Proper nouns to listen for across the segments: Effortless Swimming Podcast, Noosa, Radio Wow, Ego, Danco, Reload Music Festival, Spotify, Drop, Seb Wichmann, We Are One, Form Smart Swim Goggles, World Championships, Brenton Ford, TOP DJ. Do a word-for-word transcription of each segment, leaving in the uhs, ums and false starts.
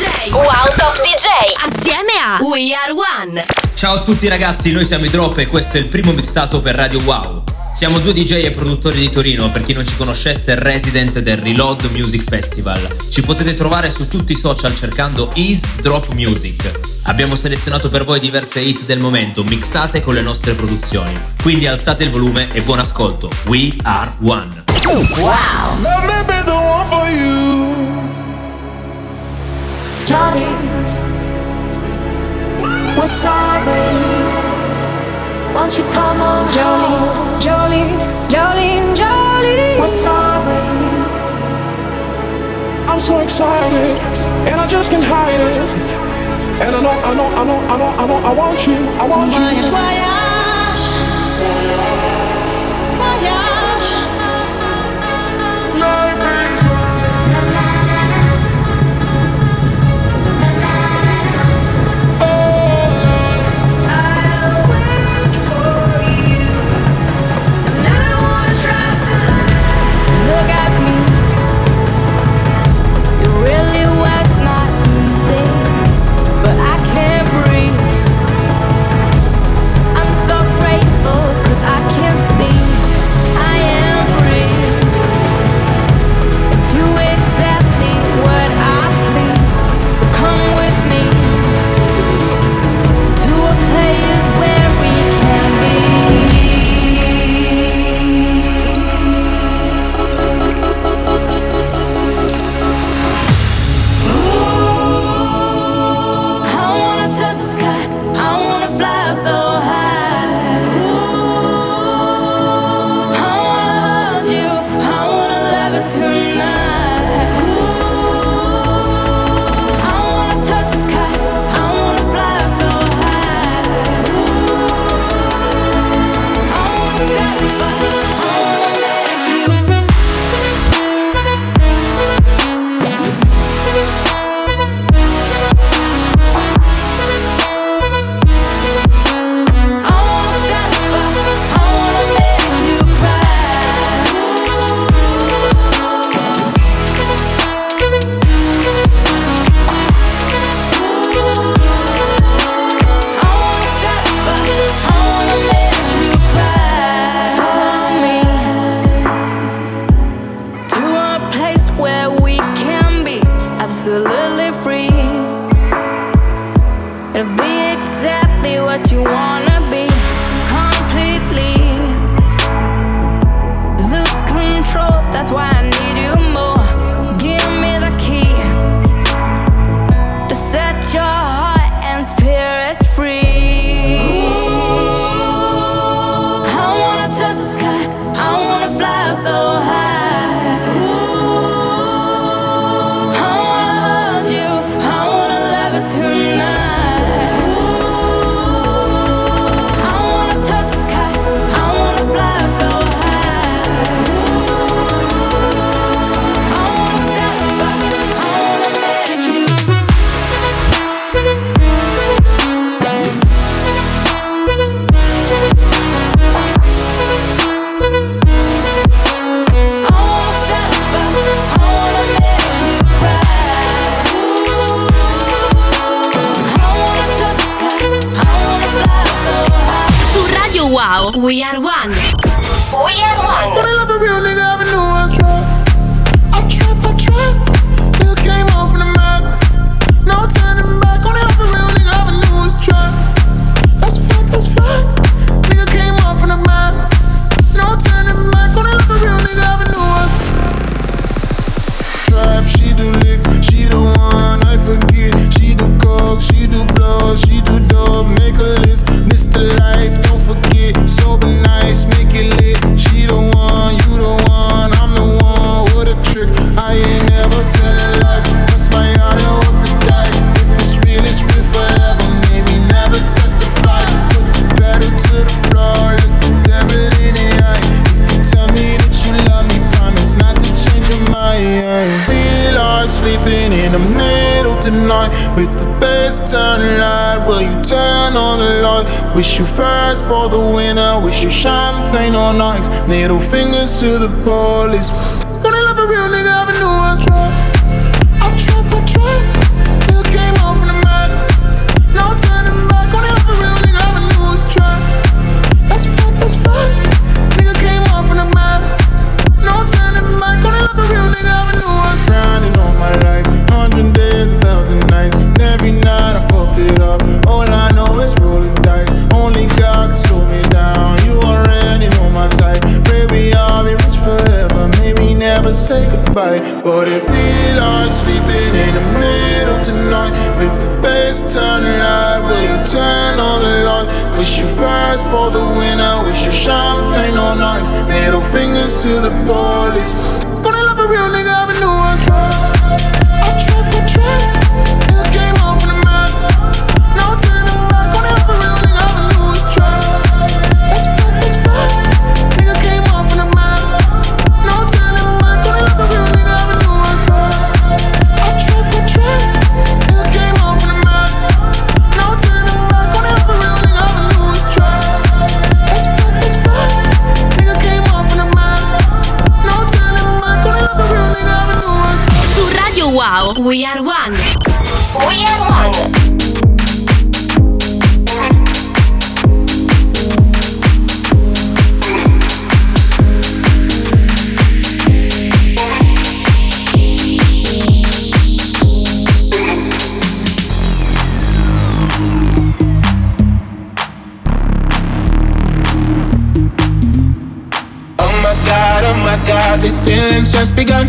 di jay. Wow Top di jay assieme a We Are One. Ciao a tutti ragazzi, noi siamo i Drop e questo è il primo mixato per Radio Wow. Siamo due di jay e produttori di Torino, per chi non ci conoscesse, resident del Reload Music Festival. Ci potete trovare su tutti i social cercando Is Drop Music. Abbiamo selezionato per voi diverse hit del momento, mixate con le nostre produzioni. Quindi alzate il volume e buon ascolto. We Are One. Wow! Let me be the one for you, Johnny. We're sorry. Won't you come on, Jolene, Jolene, Jolene, Jolene? We're sorry. I'm so excited, and I just can't hide it. And I know, I know, I know, I know, I know, I want you, I want you. Voyage, voyage, voyage. We are one. We are one. But I love a real nigga, I knew I tried. I tried, I tried. You came off the map. No turning back. Only love a real nigga, I knew I tried. That's fact, that's fact. Nigga came off the map. No turning back. Only love a real nigga, I knew I tried. Trap, she do licks, she the one I forget. She do coke, she do blow, she do dope. Make a list, this the life. Don't forget. Sober nights, make it lit. She the one, you the one, I'm the one. What a trick! I ain't never telling lies. That's my honor, hope to die. If it's real, it's real forever. Maybe never testify. Put the battle to the floor, look the devil in the eye. If you tell me that you love me, promise not to change your mind. We are sleeping in the middle tonight with the best turn light. Will you turn on the light? Wish you fast for the winner. Wish you champagne on ice. Middle fingers to the police. Wanna love a real nigga, I knew I tried. I tried, I tried. sleeping in the middle tonight with the bass turn light. Will you turn on the lights? Wish you fast for the winner. Wish you champagne on ice. Middle fingers to the police. Gonna love a real nigga, I knew I tried. I tried, I tried. Nigga came off in the map. Now I turn them back. Gonna love a real nigga, I knew I tried. That's fuck, that's fuck. Nigga came off in the map. Now I turn them back. Gonna love a real nigga, I knew I tried. I tried, I tried. Nigga came off in the map. Now I turn them back. Gonna love a real nigga, I knew I tried. That's fuck, that's fuck. Nigga came off in the map. Now I turn them back. Gonna love a real nigga, I knew I tried. Su Radio Wow, We Are One. We Are One. These feelings just begun.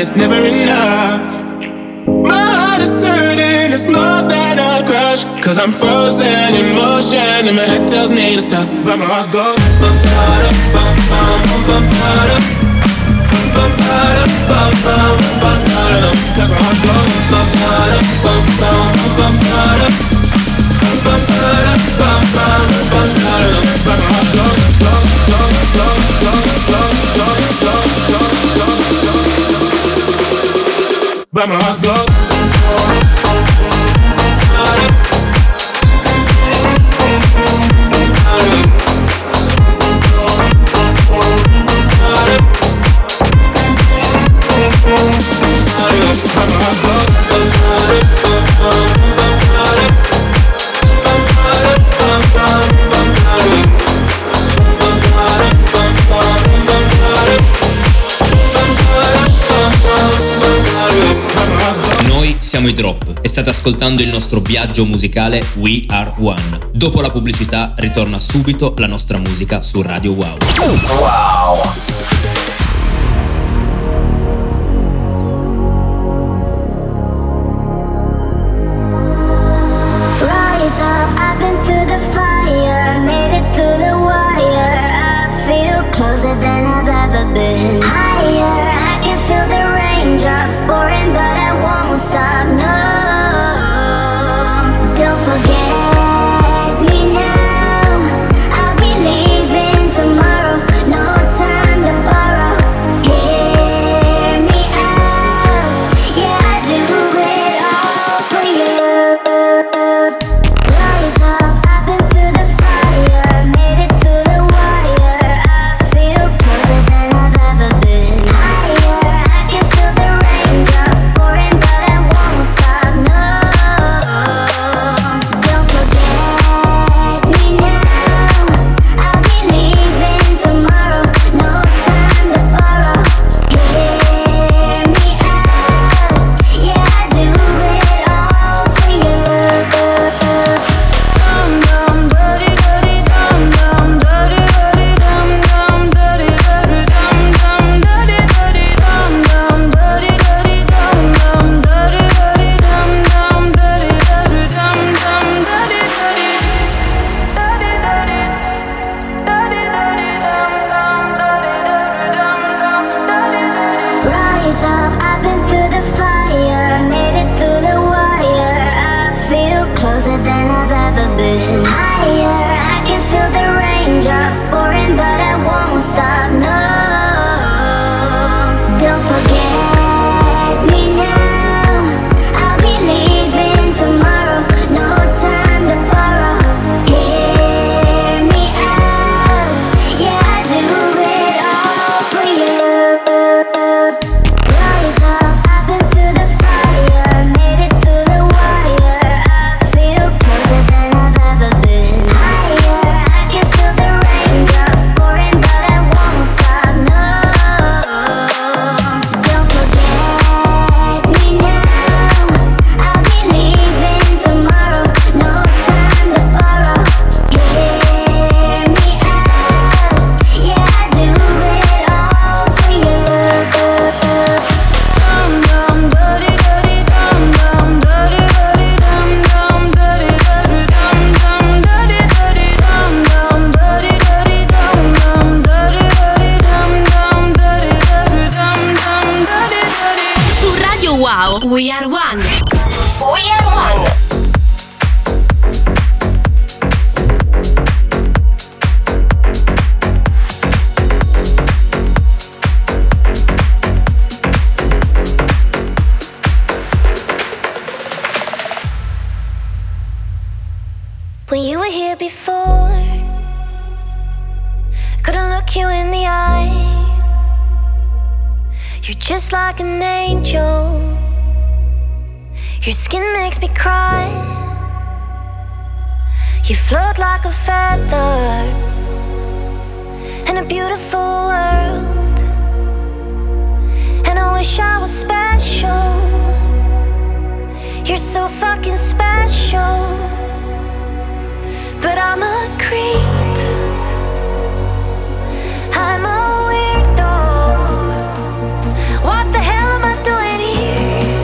It's never enough. My heart is hurting, it's more than a crush. Cause I'm frozen in motion and my head tells me to stop. But my heart goes ba-ba-da, ba-ba-da, ba-ba-da, ba-ba-da. Cause my heart goes ba-ba-da, ba-ba-da, ba-ba-da, ba-ba-da. But my heart goes blow, blow, blow, blow, blow, blow, blow, blow, blow. But my heart goes. Siamo i Drop e state ascoltando il nostro viaggio musicale We Are One. Dopo la pubblicità ritorna subito la nostra musica su Radio Wow. Wow. Forget me now, I'll be leaving tomorrow. No time to buy. Wow, We Are One. We Are One. When you were here before, couldn't look you in the eye. You're just like an angel. Your skin makes me cry. You float like a feather in a beautiful world. And I wish I was special. You're so fucking special. But I'm a creep, I'm a weirdo. What the hell am I doing here?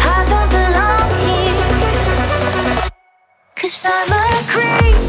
I don't belong here. 'Cause I'm a creep.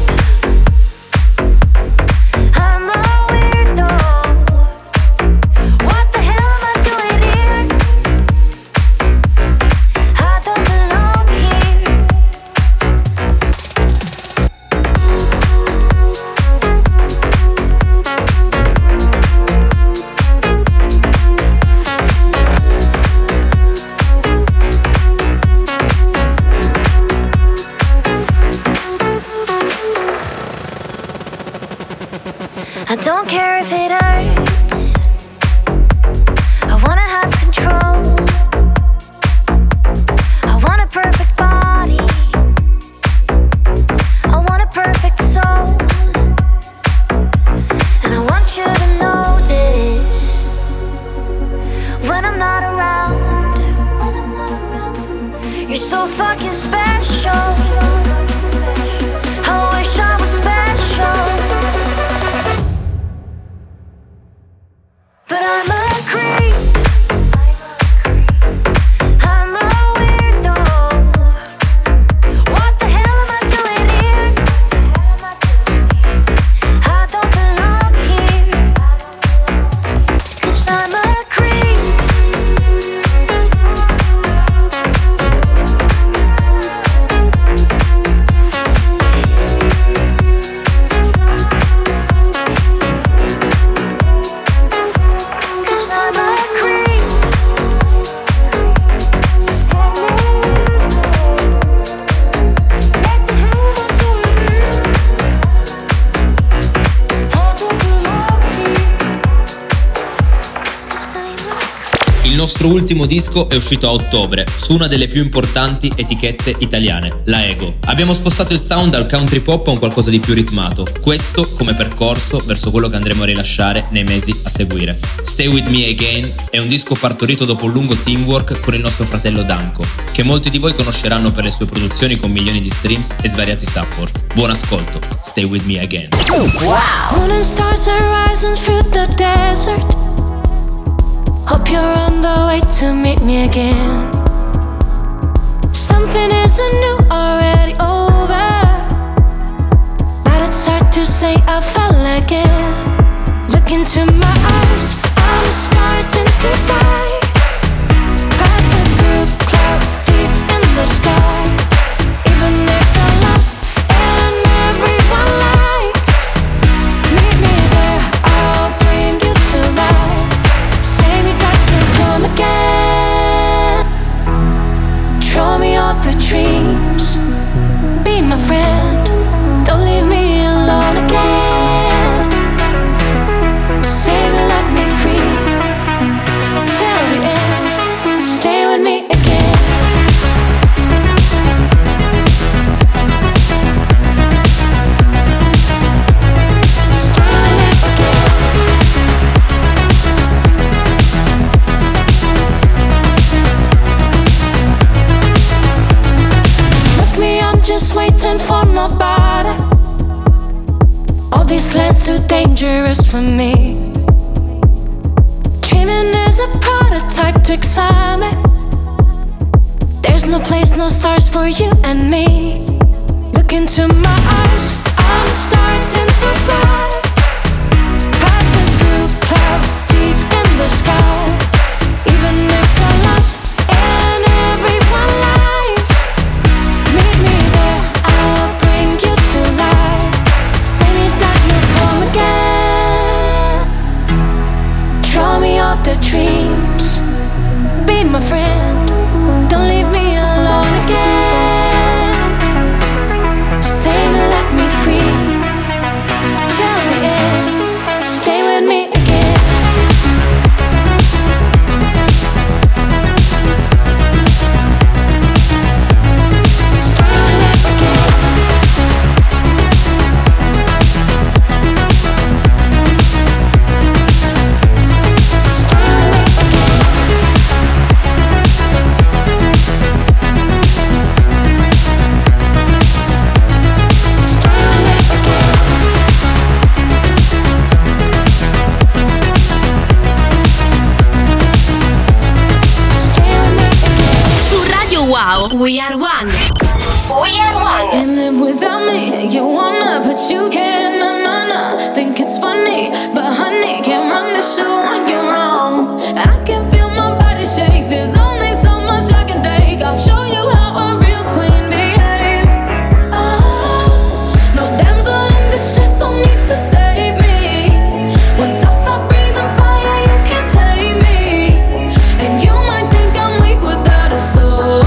Il nostro ultimo disco è uscito a ottobre su una delle più importanti etichette italiane, la Ego. Abbiamo spostato il sound dal country pop a un qualcosa di più ritmato, questo come percorso verso quello che andremo a rilasciare nei mesi a seguire. Stay With Me Again è un disco partorito dopo un lungo teamwork con il nostro fratello Danco, che molti di voi conosceranno per le sue produzioni con milioni di streams e svariati support. Buon ascolto, Stay With Me Again. Wow! Hope you're on the way to meet me again. Something isn't new, already over, but it's hard to say I fell again. Look into my eyes, I'm starting to fly, passing through clouds deep in the sky. Even if I'm lost and everyone lies, meet me there, I'll bring you to life. Again, draw me all the dreams. Be my friend, don't leave me alone again. Save and let me free till the end. Stay with me again. Waiting for nobody. All these plans too dangerous for me. Dreaming is a prototype to excite me. There's no place, no stars for you and me. Look into my eyes, I'm starting to fly, passing through clouds deep in the sky. Even Wow, We Are One. We Are One. And live without me, you wanna, but you can't. Na na na, think it's funny, but honey, can't run this show on your own. I can feel my body shake. There's only so much I can take. I'll show you how a real queen behaves. Oh, no damsel in distress, don't need to save me. Once I stop breathing fire, you can't tame me. And you might think I'm weak without a soul.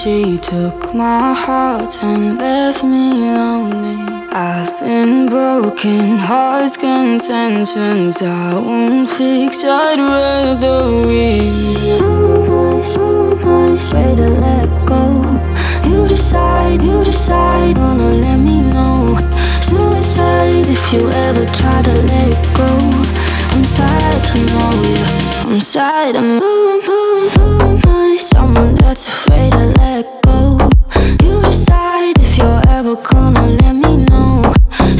She took my heart and left me lonely. I've been broken, heart's contentions I won't fix, I'd rather leave. Somebody, somebody, straight to let go. You decide, you decide, wanna let me know. Suicide if you ever try to let go. I'm sad, I know you. I'm sad, I'm moving, moving, moving. Someone that's afraid to let go. You decide if you're ever gonna let me know.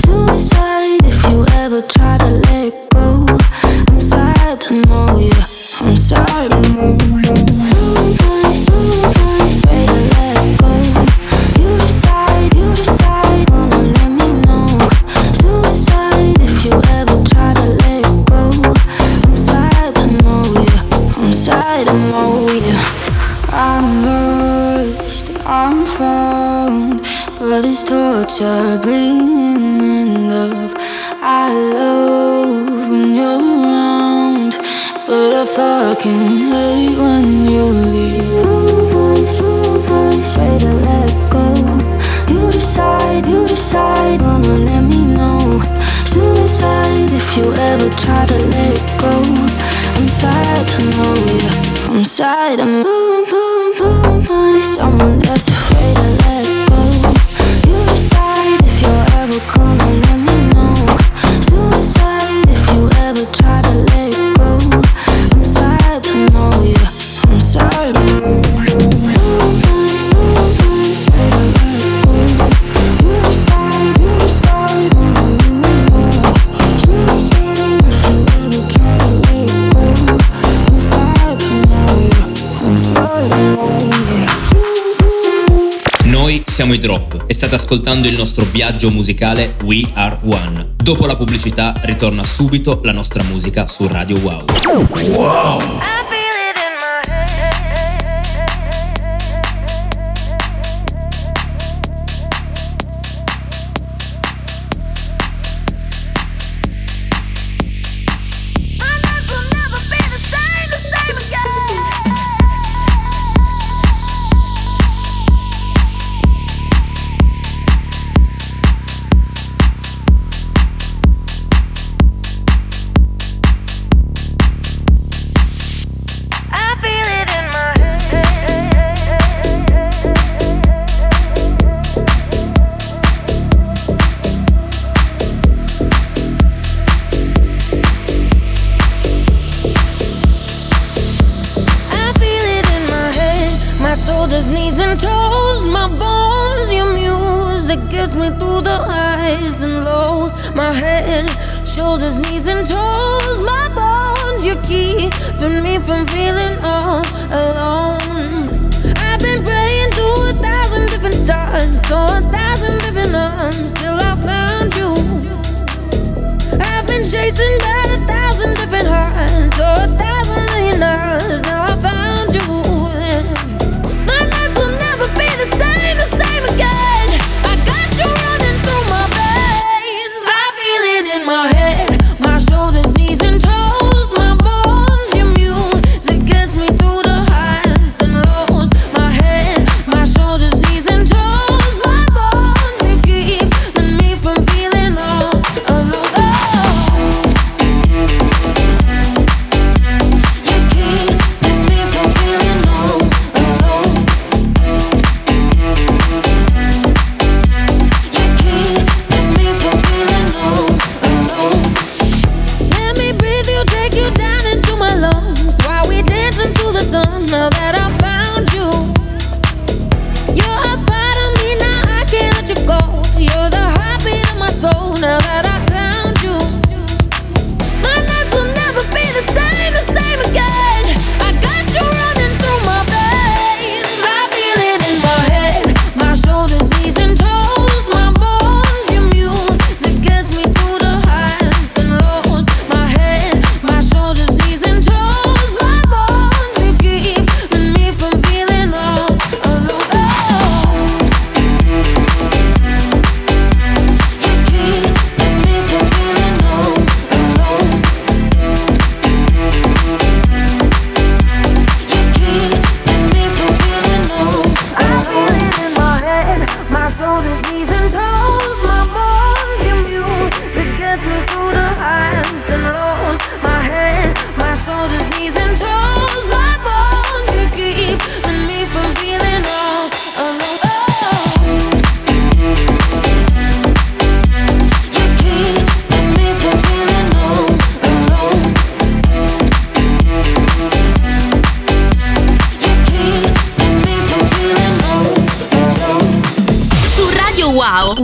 Suicide if you ever try to let go. I'm sad, I know you. I'm sad, I know you. Suicide, suicide, straight to let go. You decide, you decide, wanna let me know. Suicide if you ever try to let go. I'm sad, I know you. I'm sad, I know you. I'm lost, I'm found, but it's torture being in love. I love when you're around, but I fucking hate when you leave. Somebody, somebody, straight to let go. You decide, you decide, wanna let me know. Suicide suicide if you ever try to let it go. I'm sad, I know you. I'm sad, I'm boom, boom, boom, boom. Someone that's afraid to let go. You decide if you ever come and let me know. Suicide if you ever try to let it go. I'm sad, I know you. I'm sad, I know you. Siamo i Drop e state ascoltando il nostro viaggio musicale We Are One. Dopo la pubblicità ritorna subito la nostra musica su Radio Wow. Wow!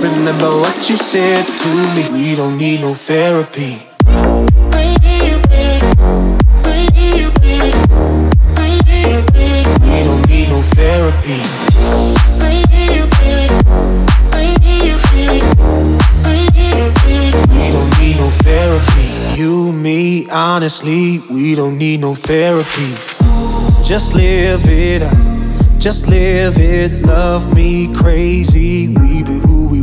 remember what you said to me, we don't need no therapy. We don't need no therapy. You, me, honestly, we don't need no therapy. Just live it up, just live it. Love me crazy, we be who we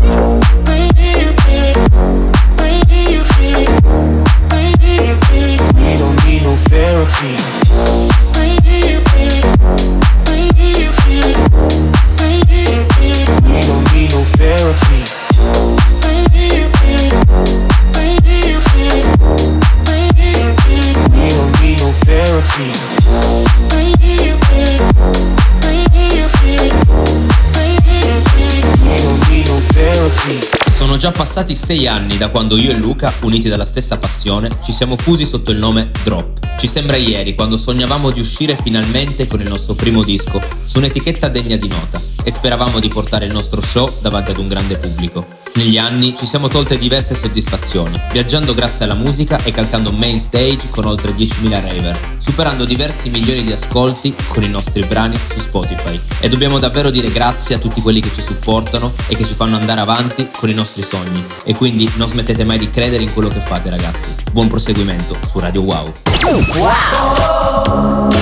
We don't need no therapy. We don't need no therapy. We don't need no therapy. Sono già passati sei anni da quando io e Luca, uniti dalla stessa passione, ci siamo fusi sotto il nome Drop. Ci sembra ieri quando sognavamo di uscire finalmente con il nostro primo disco su un'etichetta degna di nota e speravamo di portare il nostro show davanti ad un grande pubblico. Negli anni ci siamo tolte diverse soddisfazioni, viaggiando grazie alla musica e calcando main stage con oltre diecimila ravers, superando diversi milioni di ascolti con i nostri brani su Spotify. E dobbiamo davvero dire grazie a tutti quelli che ci supportano e che ci fanno andare avanti con i nostri sogni. E quindi non smettete mai di credere in quello che fate, ragazzi. Buon proseguimento su Radio Wow. Wow!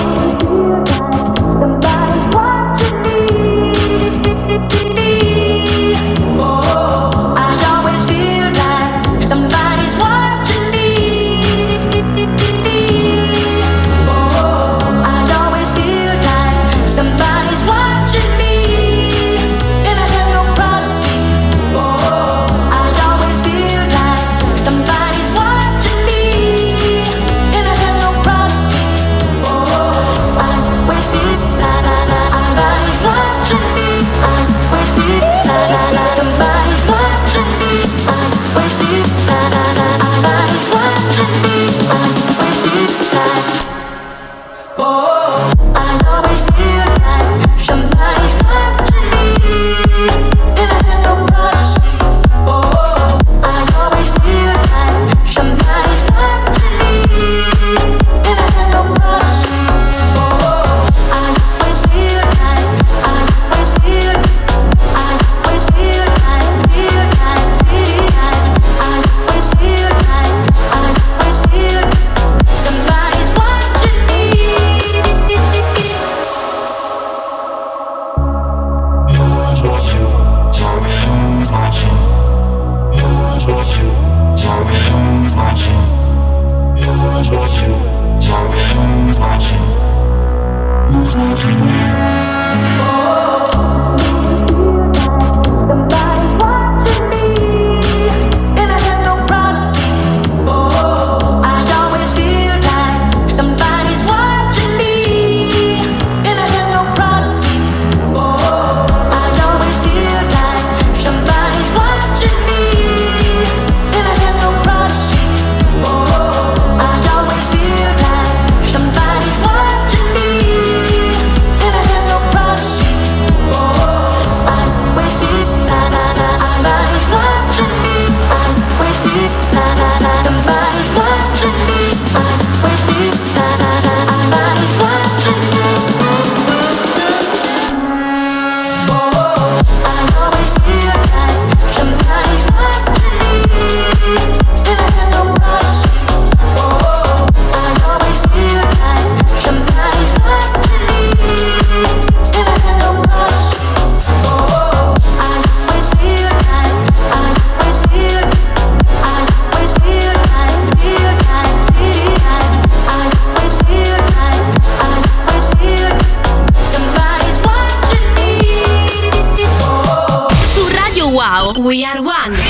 We are one. We are one.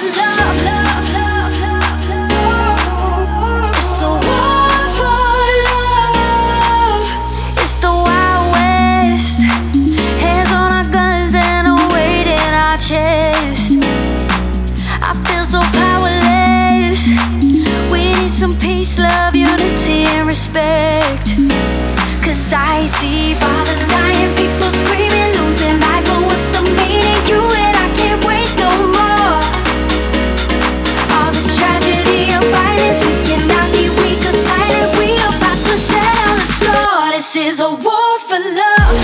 War for love, love, love, love, love. It's a war for love. It's the Wild West. Hands on our guns and a weight in our chest. I feel so powerless. We need some peace, love, unity, and respect. 'Cause I see fathers dying, people screaming, losing life. But what's the meaning? You and I can't wait no more. All this tragedy and violence, we cannot be weak or silent. We are about to set on the floor. This is a war for love.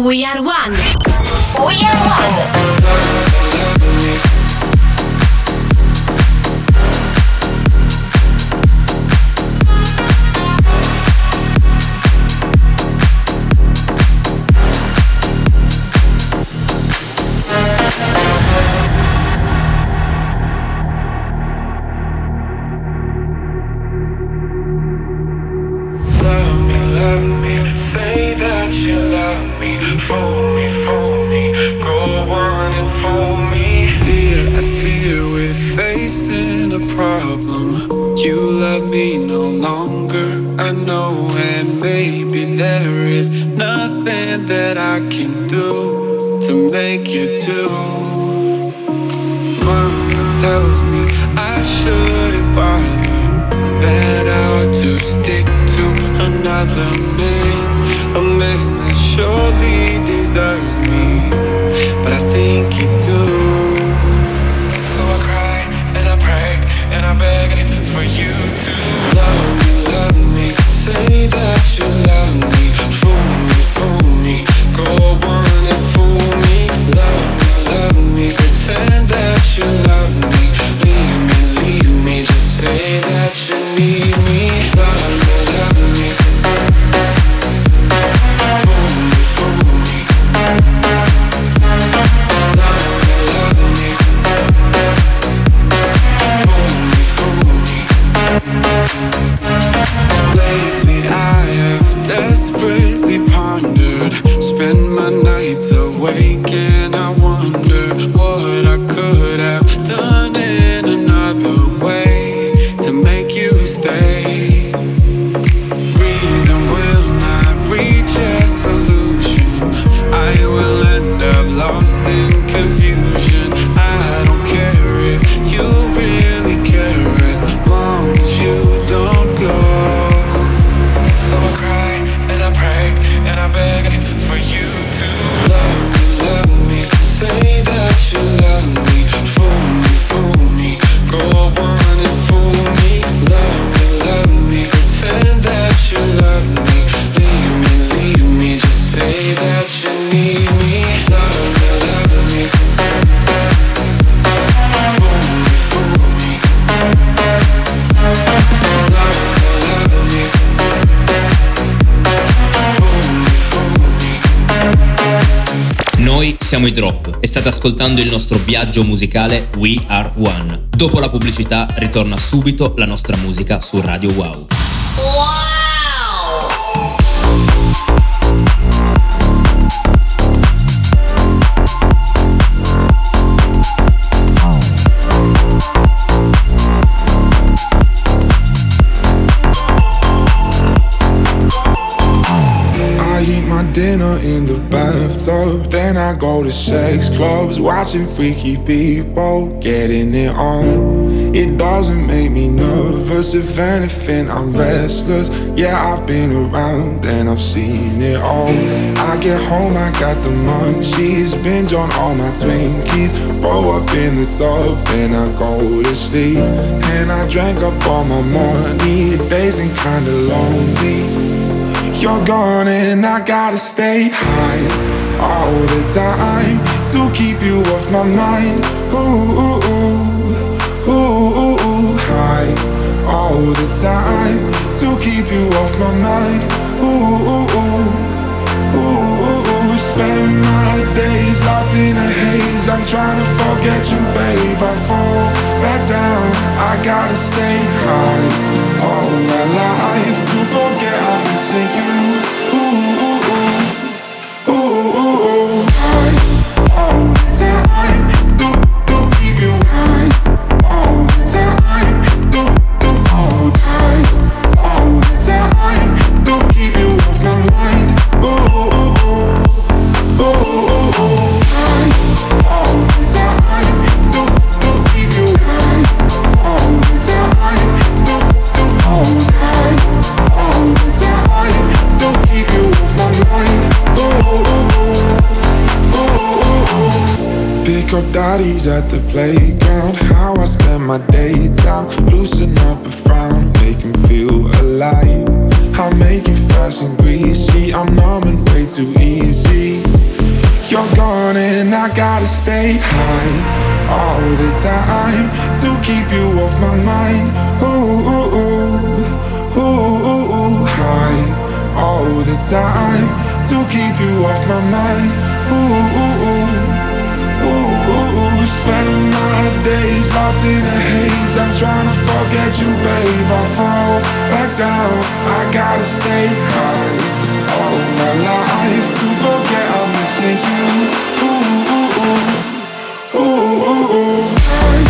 We are one. We are one. Thank you. like, and I wonder what I could have done in another way to make you stay. Reason will not reach a solution. I will end up lost in confusion. I don't care if you really care, as long as you don't go. So I cry and I pray and I beg for you to love me, love me. Say that you love me. Fool me, fool me. Go on and fool me. Love me, love me. Pretend that you love me. Leave me, leave me. Just say that you need me. Love me, love me. Fool me, fool me. Love me, love me. Fool me, fool me. Noi siamo i Drop e state ascoltando il nostro viaggio musicale We Are One. Dopo la pubblicità ritorna subito la nostra musica su Radio Wow. Dinner in the bathtub, then I go to sex clubs, watching freaky people getting it on. It doesn't make me nervous, if anything I'm restless. Yeah, I've been around and I've seen it all. I get home, I got the munchies, binge on all my Twinkies, throw up in the tub, then I go to sleep. And I drank up all my money, days ain't kinda lonely. You're gone and I gotta stay high all the time to keep you off my mind. Ooh, ooh, ooh, ooh, ooh, ooh. High all the time to keep you off my mind. Ooh, ooh, ooh, ooh, ooh. Spend my days locked in a haze. I'm trying to forget you, babe. I fall back down. I gotta stay high all my life to forget I'm missing you. Ooh, ooh, ooh, ooh, ooh, ooh. High all the time, do, do keep you high all the time, do, do all the time, all the time, do keep you off my mind. Ooh, ooh, ooh, ooh, ooh, ooh. High all the time, do, do keep you high all the time, do, all the time, all the time, don't keep you off my mind. Oh, oh, oh, oh, oh. Pick up daddies at the playground. How I spend my daytime, loosen up a frown, make him feel alive. I make it fast and greasy, I'm numbing way too easy. You're gone and I gotta stay high all the time to keep you off my mind. Ooh, ooh, ooh, ooh, ooh, ooh. High all the time to keep you off my mind. Ooh, ooh, ooh, ooh, ooh, ooh. Spend my days locked in a haze. I'm trying to forget you, babe. I fall back down. I gotta stay high all my life to forget I'm missing you. Ooh, ooh, ooh. Ooh, ooh, ooh. High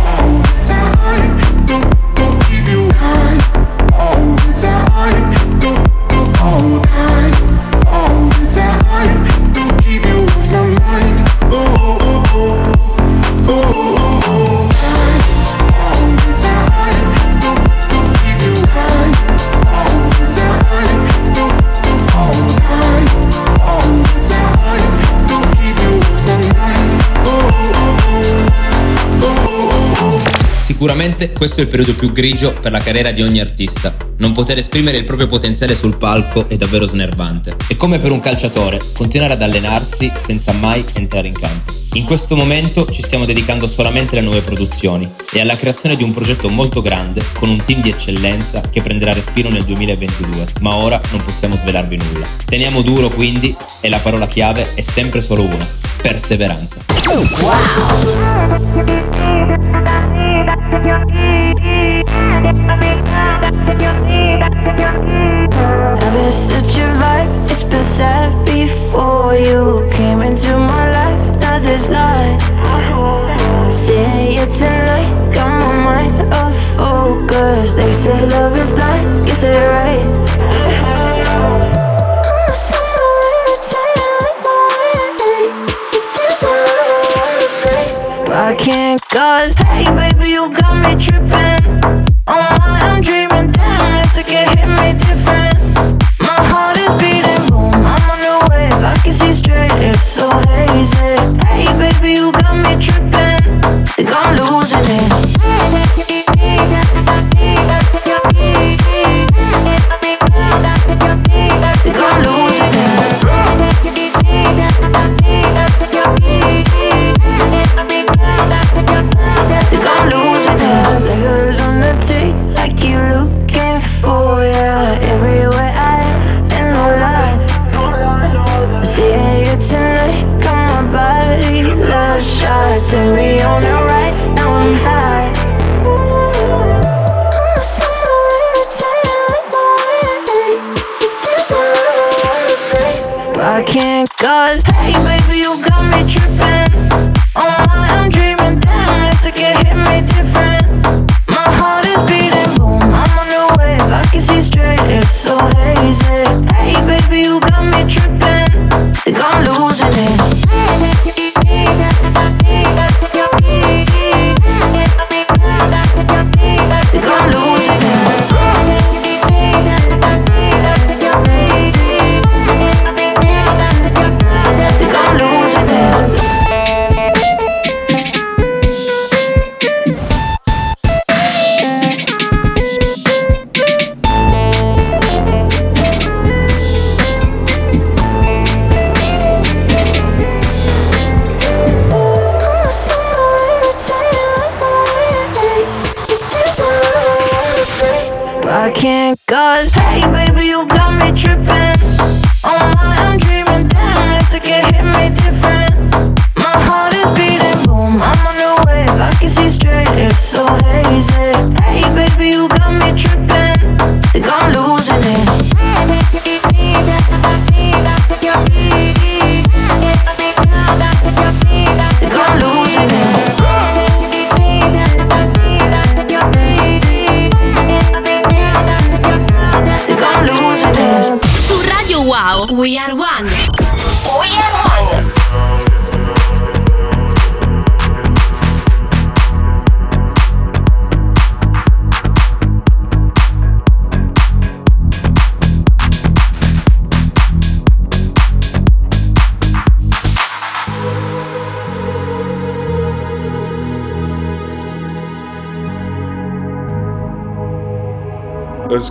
all the time, do, do keep you high all the time, do, do all the time, all the time, do keep you off my mind. Ooh, ooh, ooh, ooh, ooh, ooh. High all the time, do, do keep you high all the time, do, do all the time, all the time, do keep you off my mind. Sicuramente questo è il periodo più grigio per la carriera di ogni artista. Non poter esprimere il proprio potenziale sul palco è davvero snervante. È come per un calciatore continuare ad allenarsi senza mai entrare in campo. In questo momento ci stiamo dedicando solamente alle nuove produzioni e alla creazione di un progetto molto grande con un team di eccellenza che prenderà respiro nel duemilaventidue, ma ora non possiamo svelarvi nulla. Teniamo duro quindi, e la parola chiave è sempre solo una: perseveranza. Wow! I've been such a vibe, it's been sad before you came into my We are one. We are one. Let's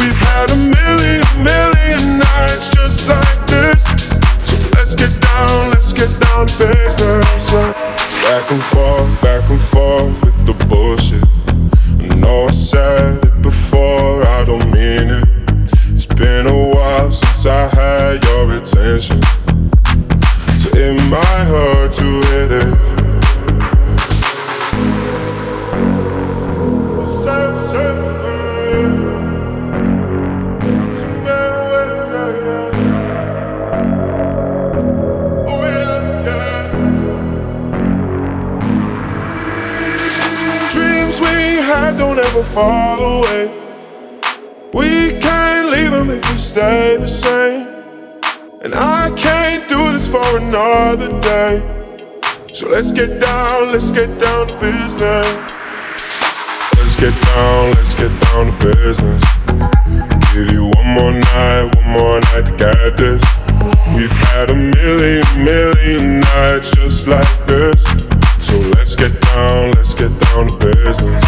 We've had a million, million nights just like this. Let's get down, let's get down to business. Back and forth, back and forth with the bullshit. I know I said it before, I don't mean it. It's been a while since I had your attention, so it might hurt to hit it. Don't ever fall away. We can't leave them if we stay the same. And I can't do this for another day. So let's get down, let's get down to business. Let's get down, let's get down to business. Give you one more night, one more night to get this. We've had a million, million nights just like this. So let's get down, let's get down to business.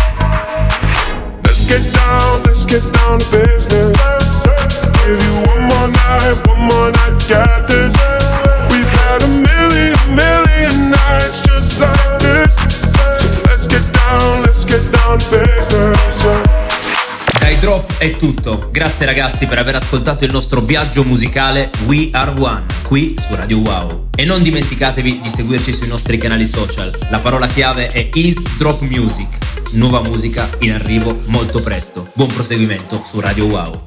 Let's get down, let's get down to business. give you one more night, one more night, got this. We've had a million, million nights just like this. So let's get down, let's get down to business. Dai Drop è tutto, grazie ragazzi per aver ascoltato il nostro viaggio musicale We Are One, qui su Radio Wow. E non dimenticatevi di seguirci sui nostri canali social, la parola chiave è Is Drop Music, nuova musica in arrivo molto presto. Buon proseguimento su Radio Wow.